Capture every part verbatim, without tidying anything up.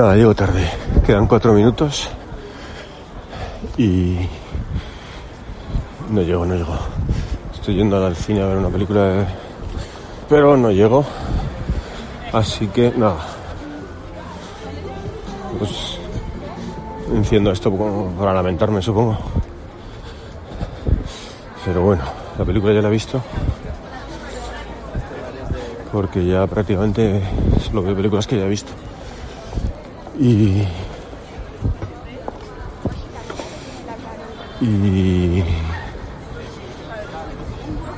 Nada, llego tarde. Quedan cuatro minutos y no llego, no llego. Estoy yendo al cine a ver una película, de... pero no llego. Así que nada. Pues enciendo esto para lamentarme, supongo. Pero bueno, la película ya la he visto. Porque ya prácticamente solo veo películas que ya he visto. Y... Y...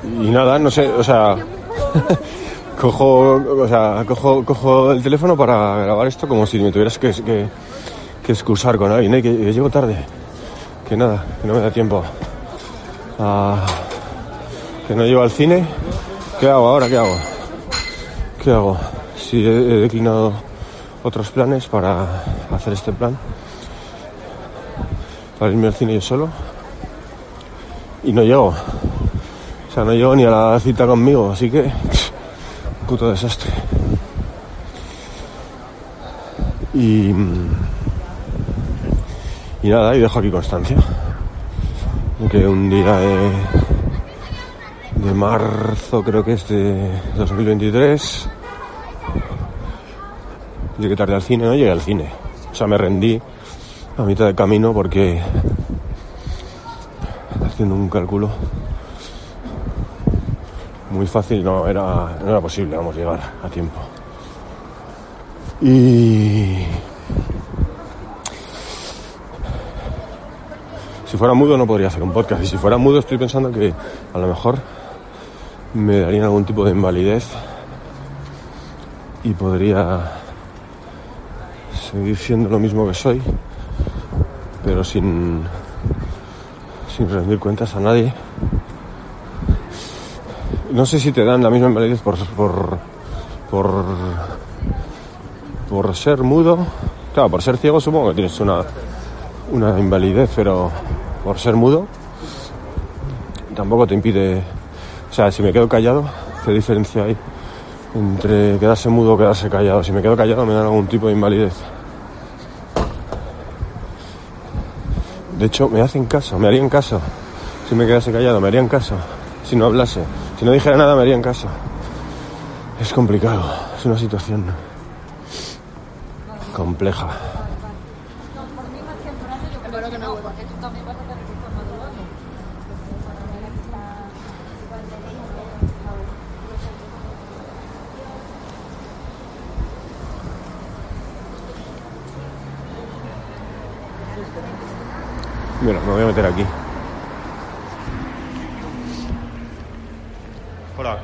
Y nada, no sé, o sea... cojo, o sea, cojo, cojo el teléfono para grabar esto como si me tuvieras que, que, que excusar con alguien, ¿eh? que, que llego tarde. Que nada, que no me da tiempo. Ah, que no llego al cine. ¿Qué hago ahora? ¿Qué hago? ¿Qué hago? Si he, he declinado otros planes para hacer este plan, para irme al cine yo solo, y no llego. O sea, no llego ni a la cita conmigo, así que... puto desastre. Y... Y nada, y dejo aquí constancia. Que un día de, de marzo, creo que es de dos mil veintitrés, llegué tarde al cine, no llegué al cine. O sea, me rendí a mitad de camino porque, haciendo un cálculo muy fácil, no era, no era posible, vamos, llegar a tiempo. Y... si fuera mudo no podría hacer un podcast, y si fuera mudo estoy pensando que a lo mejor me darían algún tipo de invalidez y podría seguir siendo lo mismo que soy, pero sin, sin rendir cuentas a nadie. No sé si te dan la misma invalidez por por, por, por ser mudo. Claro, por ser ciego supongo que tienes una... una invalidez, pero por ser mudo tampoco te impide. O sea, si me quedo callado, ¿qué diferencia hay entre quedarse mudo o quedarse callado? Si me quedo callado me dan algún tipo de invalidez. De hecho, me hacen caso, me harían caso. Si me quedase callado, me harían caso. Si no hablase, si no dijera nada, me harían caso. Es complicado, es una situación compleja. Mira, me voy a meter aquí. Hola.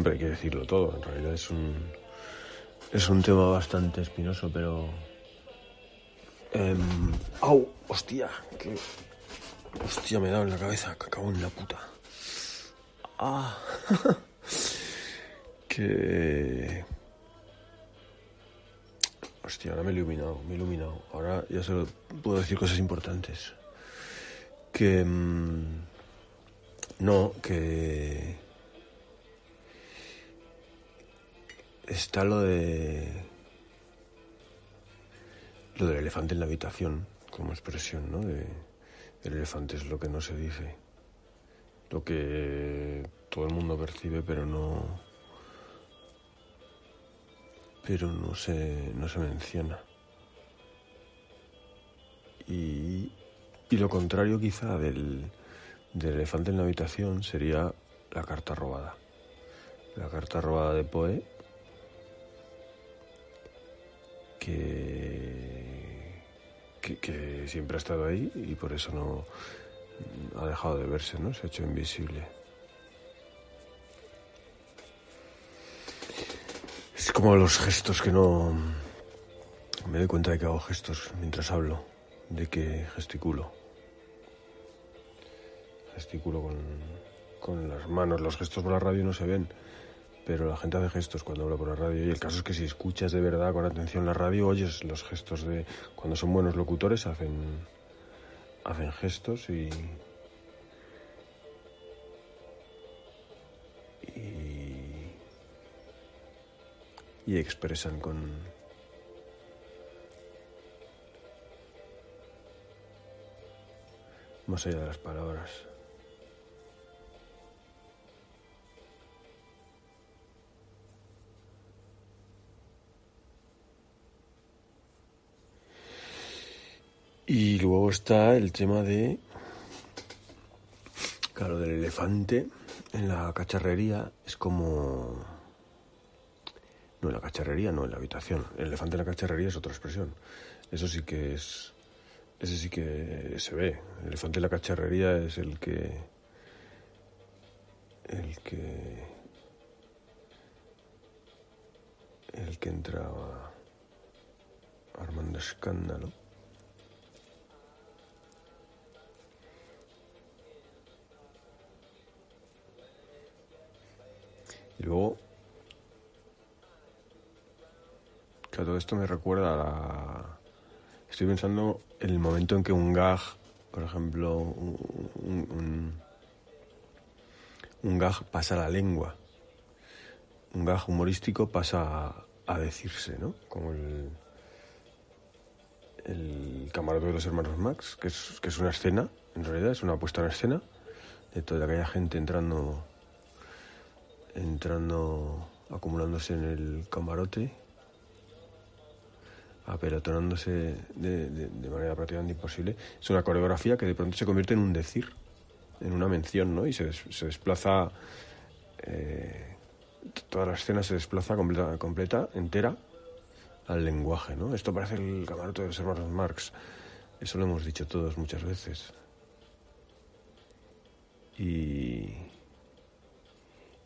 siempre hay que decirlo todo. En realidad es un, es un tema bastante espinoso, pero... Eh, ¡Au! ¡Hostia! Que, ¡Hostia! Me he dado en la cabeza. Que acabo en la puta. ¡Ah! que... Hostia, ahora me he iluminado, me he iluminado. Ahora ya solo puedo decir cosas importantes. Que... Mmm, no, que... Está lo de... Lo del elefante en la habitación, como expresión, ¿no? De, el elefante es lo que no se dice. Lo que todo el mundo percibe, pero no... pero no se, no se menciona. Y, y lo contrario quizá del, del elefante en la habitación sería la carta robada. La carta robada de Poe, que, que, que siempre ha estado ahí y por eso no ha dejado de verse, ¿no? Se ha hecho invisible. Es como los gestos que no... Me doy cuenta de que hago gestos mientras hablo, de que gesticulo. Gesticulo con, con las manos. Los gestos por la radio no se ven, pero la gente hace gestos cuando habla por la radio. Y el caso es que si escuchas de verdad con atención la radio, oyes los gestos de... Cuando son buenos locutores hacen, hacen gestos y... y expresan con... más allá de las palabras. Y luego está el tema de... Claro, del elefante en la cacharrería es como... No, en la cacharrería, no, en la habitación. El elefante en la cacharrería es otra expresión. Eso sí que es... Ese sí que se ve. El elefante en la cacharrería es el que... El que... El que entraba armando escándalo. Y luego... Claro, todo esto me recuerda a la... Estoy pensando en el momento en que un gag, por ejemplo, un, un, un gag pasa a la lengua. Un gag humorístico pasa a, a decirse, ¿no? Como el, el camarote de los hermanos Max, que es, que es una escena, en realidad es una puesta en escena, de toda aquella gente entrando, entrando, acumulándose en el camarote, apelotonándose de, de, de manera prácticamente imposible. Es una coreografía que de pronto se convierte en un decir, en una mención, ¿no? Y se, des, se desplaza, eh, toda la escena se desplaza completa, completa, entera, al lenguaje, ¿no? Esto parece el camarote de los hermanos Marx. Eso lo hemos dicho todos muchas veces. Y,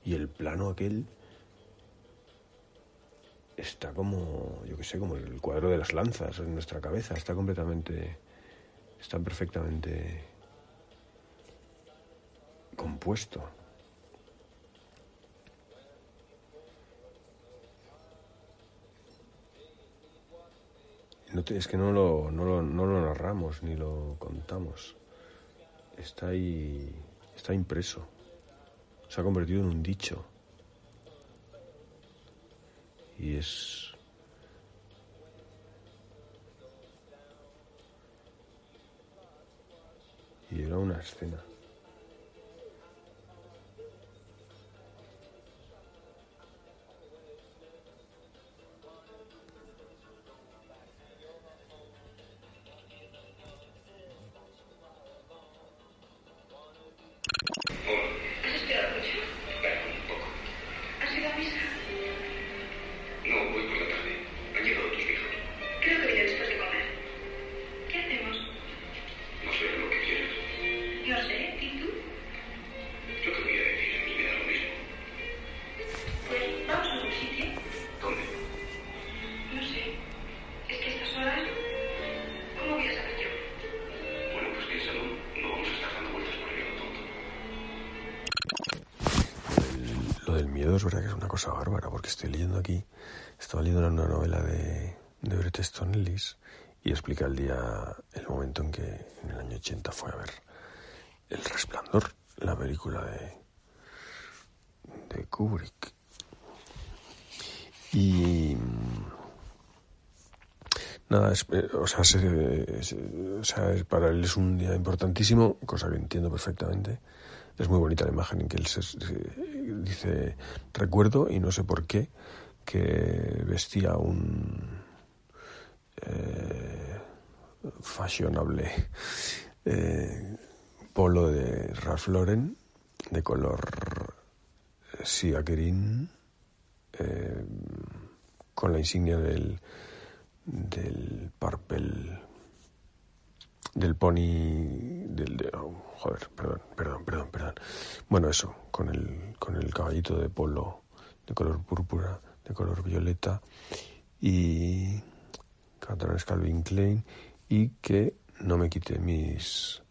y el plano aquel... está como, yo qué sé, como el cuadro de las lanzas en nuestra cabeza. Está completamente, está perfectamente compuesto. No te, es que no lo, no lo, no lo narramos ni lo contamos. Está ahí, está impreso. Se ha convertido en un dicho. Y es... Y era una escena. Yo sé. cosa bárbara, porque estoy leyendo aquí, estaba leyendo una novela de, de Bret Easton Ellis y explica el día, el momento en que en el año ochenta fue a ver El resplandor, la película de, de Kubrick. Y nada, es, o sea, se, se, o sea, para él es un día importantísimo, cosa que entiendo perfectamente. Es muy bonita la imagen en que él se, se, dice, recuerdo, y no sé por qué, que vestía un eh, fashionable eh, polo de Ralph Lauren de color siaquerín, eh, con la insignia del del Purple, del Pony, del de, oh, joder, perdón, perdón, perdón, perdón. Bueno, eso, con el con el caballito de polo de color púrpura, de color violeta, y pantalones Calvin Klein, y que no me quité mis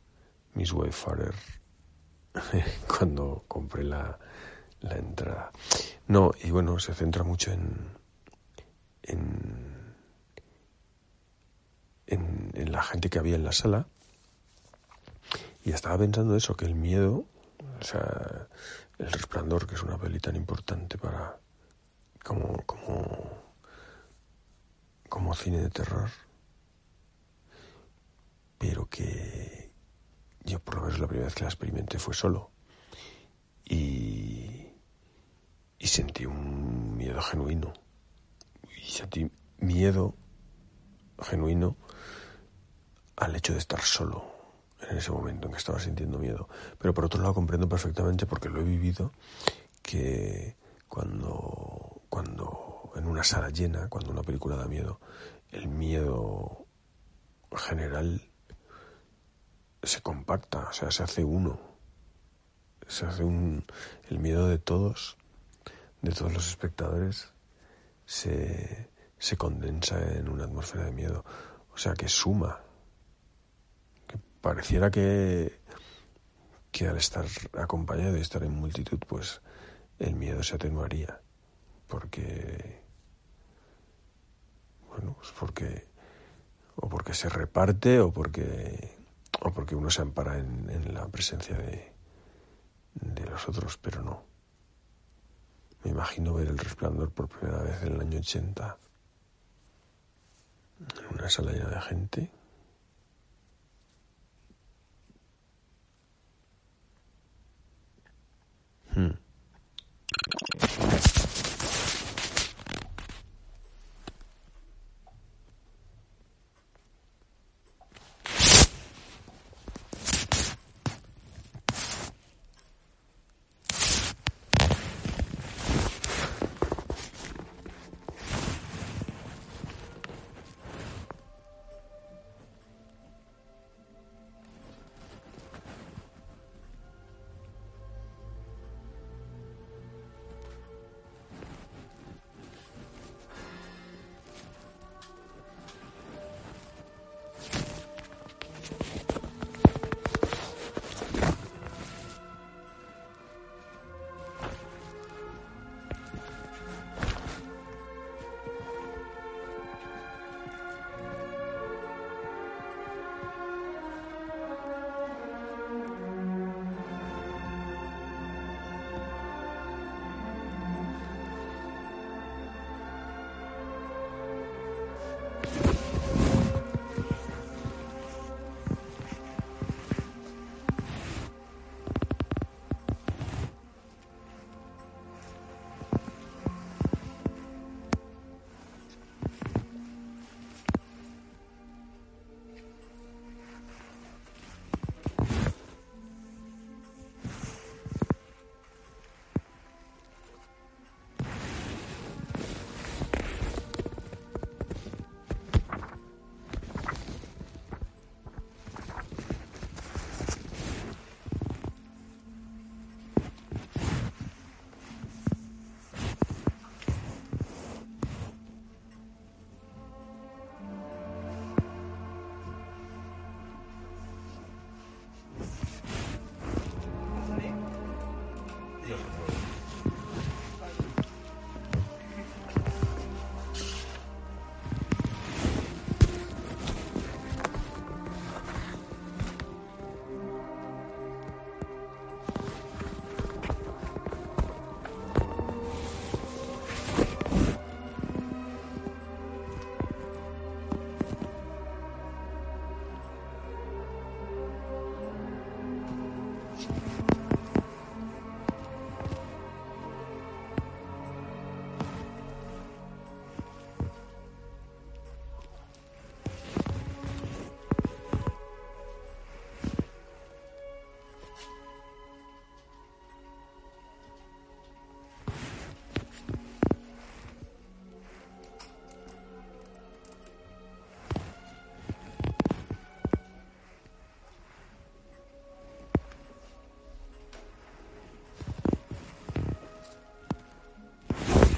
mis Wayfarer cuando compré la la entrada. No, y bueno, se centra mucho en en En, en la gente que había en la sala, y estaba pensando eso, que el miedo, o sea, El resplandor, que es una peli tan importante para como como como cine de terror, pero que yo por lo menos la primera vez que la experimenté fue solo, y y sentí un miedo genuino y sentí miedo genuino al hecho de estar solo en ese momento en que estaba sintiendo miedo. Pero por otro lado comprendo perfectamente, porque lo he vivido, que cuando, cuando en una sala llena, cuando una película da miedo, el miedo general se compacta, o sea, se hace uno, se hace un, el miedo de todos, de todos los espectadores, se, se condensa en una atmósfera de miedo, o sea, que suma. Pareciera que, que al estar acompañado y estar en multitud, pues el miedo se atenuaría, porque, bueno, pues porque, o porque se reparte, o porque, o porque uno se ampara en, en la presencia de, de los otros, pero no. Me imagino ver El resplandor por primera vez en el año ochenta, en una sala llena de gente. Hmm.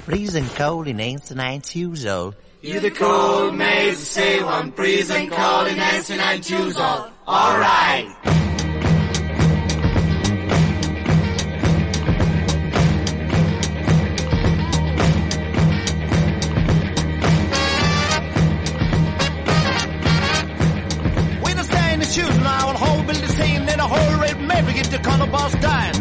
freezing cold in eighty-nine years old. You're the cold maze to say one, freezing cold in eighty-nine years old. All right. When I stand in the shoes and I will hold Billy Sane, then a whole red man get the color boss dying.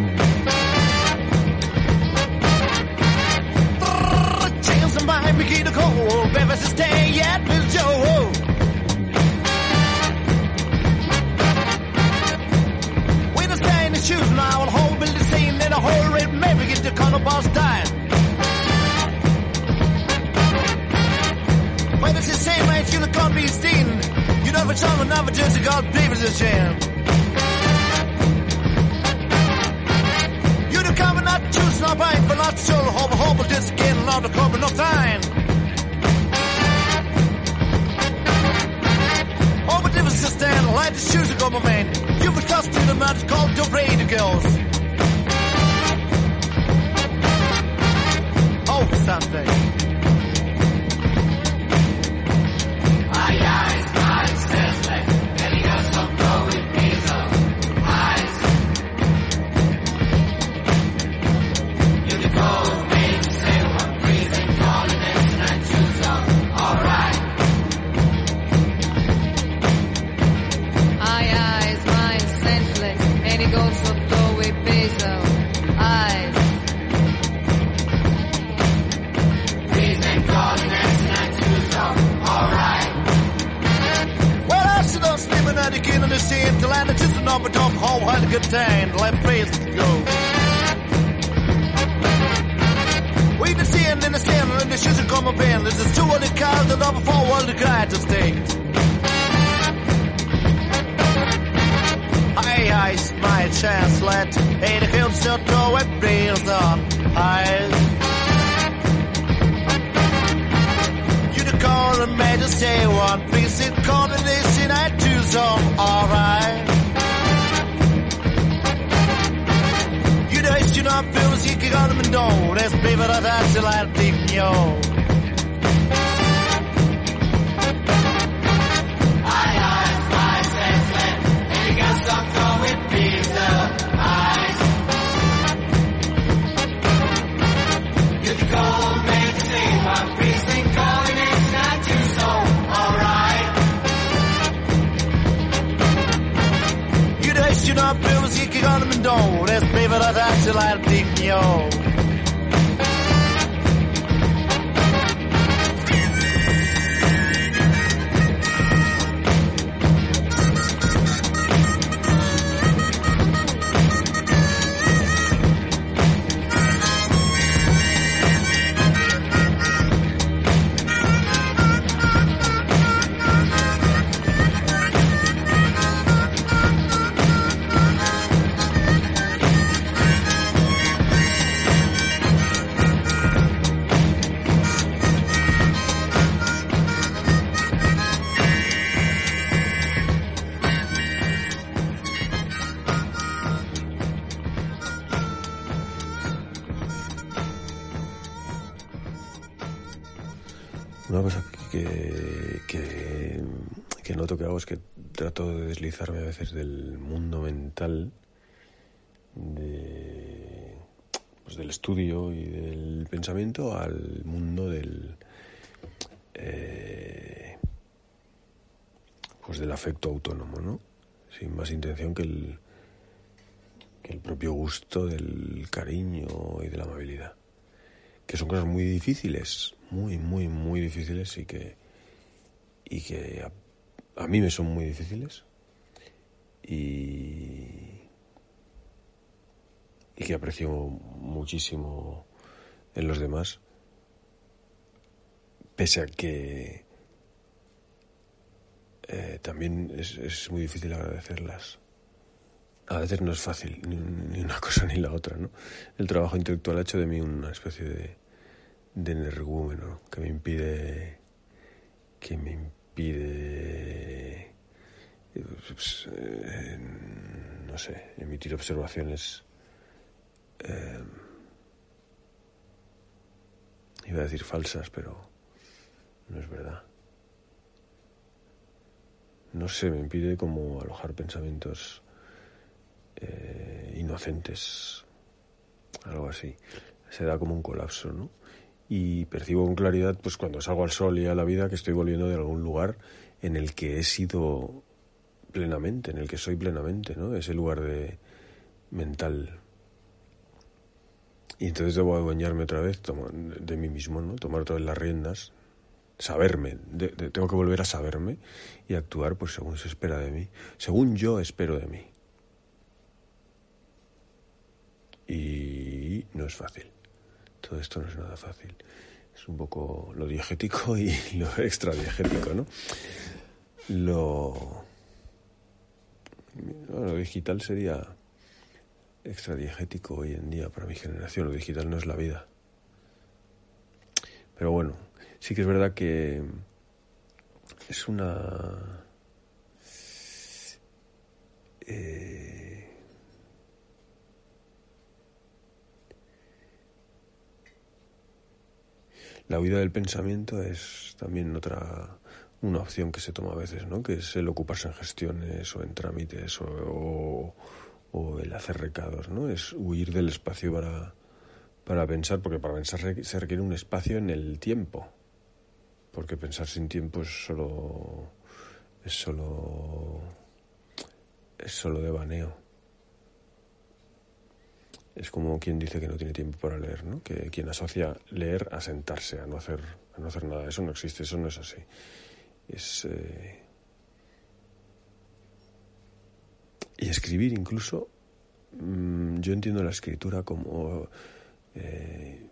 Somebody get a cold, better stay yet with Joe. When I stay in the shoes, and I will hold Billy Sane, then a whole red maybe get the color boss dying. But it's the same way you can't be seen. You never tell me, never just a God believes a sham. You don't come and not choose no bite, but not so hope, hope just get out the club and no time. Oh, but it was just stand light the shoes ago, my man. You would trust to the match called the radio girls. Oh, something. Aye, aye, aye, Cecily. And he got some going diesel. Aye. You can go. Una cosa que, que, que noto que hago es que trato de deslizarme a veces del mundo mental, de, pues del estudio y del pensamiento al mundo del eh, pues del afecto autónomo, ¿no? Sin más intención que el, que el propio gusto del cariño y de la amabilidad. Que son cosas muy difíciles, muy, muy, muy difíciles y que, y que a, a mí me son muy difíciles y, y que aprecio muchísimo en los demás, pese a que eh, también es, es muy difícil agradecerlas. A veces no es fácil, ni una cosa ni la otra, ¿no? El trabajo intelectual ha hecho de mí una especie de, de energúmeno que me impide, que me impide, pues, eh, no sé, emitir observaciones eh, Iba a decir falsas, pero no es verdad. No sé, me impide como alojar pensamientos eh, inocentes, algo así. Se da como un colapso, ¿no? Y percibo con claridad, pues cuando salgo al sol y a la vida, que estoy volviendo de algún lugar en el que he sido plenamente, en el que soy plenamente, ¿no? Ese lugar de mental. Y entonces debo adueñarme otra vez de mí mismo, ¿no? Tomar otra vez las riendas, saberme, de, de, tengo que volver a saberme y actuar pues según se espera de mí, según yo espero de mí. Y no es fácil. Todo esto no es nada fácil. Es un poco lo diegético y lo extradiegético, ¿no? Lo... Bueno, lo digital sería extradiegético hoy en día para mi generación. Lo digital no es la vida. Pero bueno, sí que es verdad que es una... Eh... La huida del pensamiento es también otra una opción que se toma a veces, ¿no? Que es el ocuparse en gestiones o en trámites o, o, o el hacer recados, ¿no? Es huir del espacio para, para pensar, porque para pensar se requiere un espacio en el tiempo, porque pensar sin tiempo es solo es solo es solo devaneo. Es como quien dice que no tiene tiempo para leer, ¿no? Que quien asocia leer a sentarse, a no hacer, a no hacer nada. Eso no existe, eso no es así. Es, eh... Y escribir incluso... Mmm, yo entiendo la escritura como... Eh,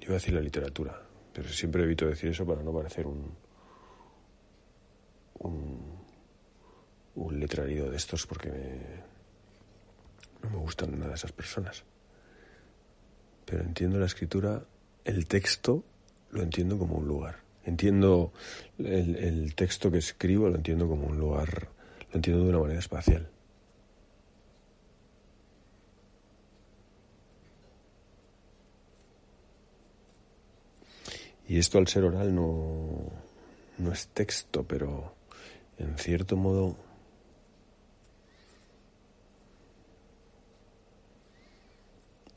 yo iba a decir la literatura, pero siempre evito decir eso para no parecer un... Un, un letrarido de estos porque me... No me gustan nada esas personas. Pero entiendo la escritura, el texto lo entiendo como un lugar. Entiendo el, el texto que escribo, lo entiendo como un lugar, lo entiendo de una manera espacial. Y esto al ser oral no, no es texto, pero en cierto modo...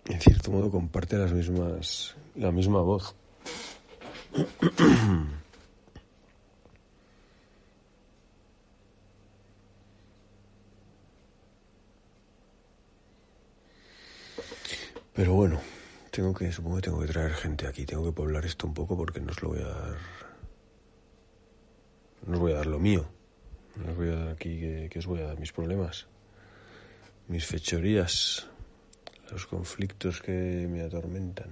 En cierto modo comparte las mismas, la misma voz. Pero bueno, tengo que, supongo que tengo que traer gente aquí, tengo que poblar esto un poco porque no os lo voy a dar. No os voy a dar lo mío. No os voy a dar aquí que, que os voy a dar mis problemas, mis fechorías. Los conflictos que me atormentan.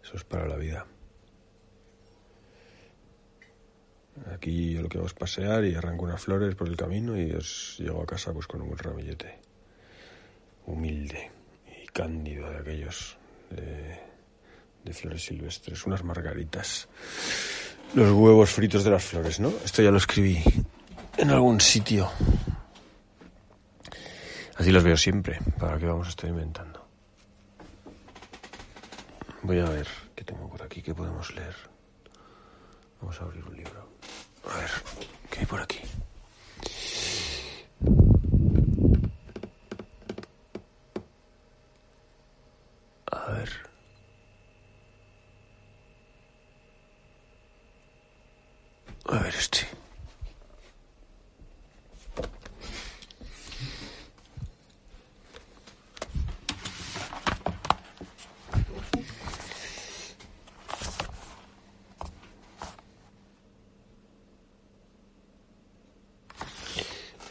Eso es para la vida. Aquí yo lo que hago es pasear y arranco unas flores por el camino y os llego a casa pues con un ramillete humilde y cándido de aquellos de, de flores silvestres, unas margaritas, los huevos fritos de las flores, ¿no? Esto ya lo escribí en algún sitio. Así los veo siempre. ¿Para qué vamos a estar inventando? Voy a ver qué tengo por aquí, qué podemos leer. Vamos a abrir un libro. A ver, ¿qué hay por aquí? A ver. A ver este.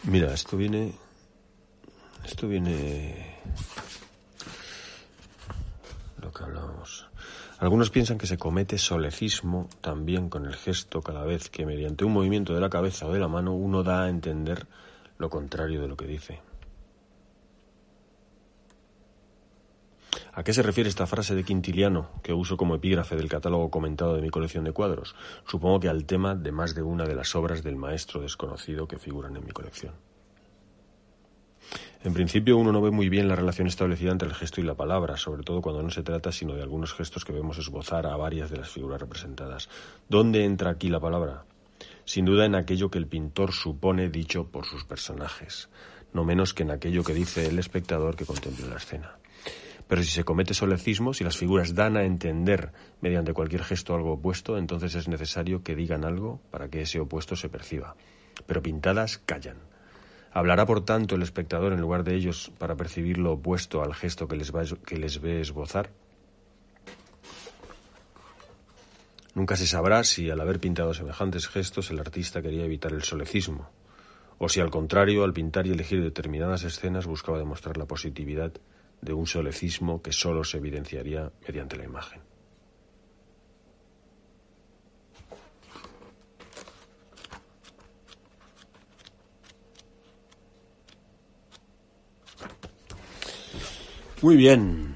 Mira, esto viene, esto viene lo que hablábamos. Algunos piensan que se comete solecismo también con el gesto cada vez que mediante un movimiento de la cabeza o de la mano uno da a entender lo contrario de lo que dice. ¿A qué se refiere esta frase de Quintiliano, que uso como epígrafe del catálogo comentado de mi colección de cuadros? Supongo que al tema de más de una de las obras del maestro desconocido que figuran en mi colección. En principio uno no ve muy bien la relación establecida entre el gesto y la palabra, sobre todo cuando no se trata sino de algunos gestos que vemos esbozar a varias de las figuras representadas. ¿Dónde entra aquí la palabra? Sin duda en aquello que el pintor supone dicho por sus personajes, no menos que en aquello que dice el espectador que contempla la escena. Pero si se comete solecismo, si las figuras dan a entender mediante cualquier gesto algo opuesto, entonces es necesario que digan algo para que ese opuesto se perciba. Pero pintadas callan. ¿Hablará, por tanto, el espectador en lugar de ellos para percibir lo opuesto al gesto que les va, que les ve esbozar? Nunca se sabrá si, al haber pintado semejantes gestos, el artista quería evitar el solecismo, o si, al contrario, al pintar y elegir determinadas escenas, buscaba demostrar la positividad de un solecismo que solo se evidenciaría mediante la imagen. Muy bien.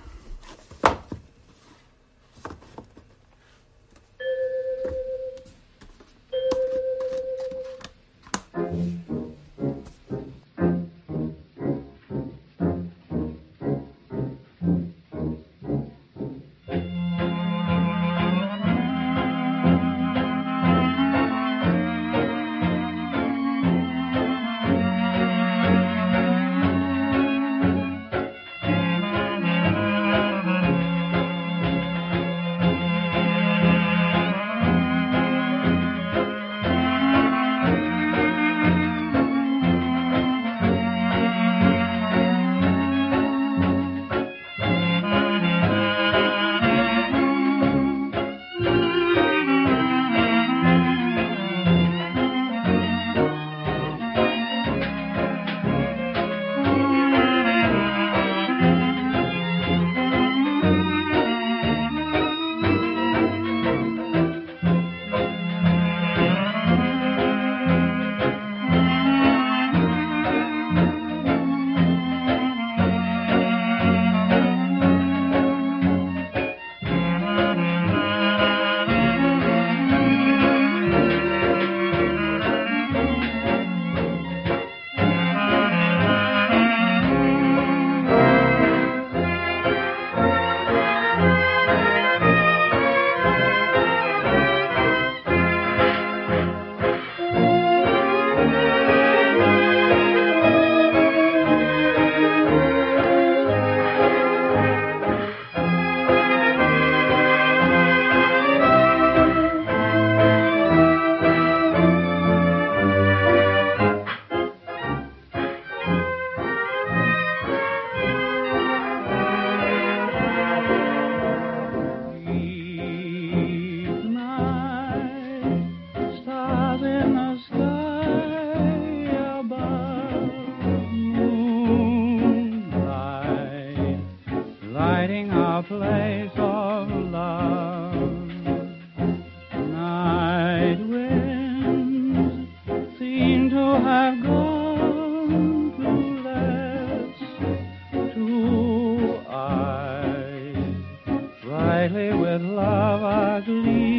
With love, I gleam.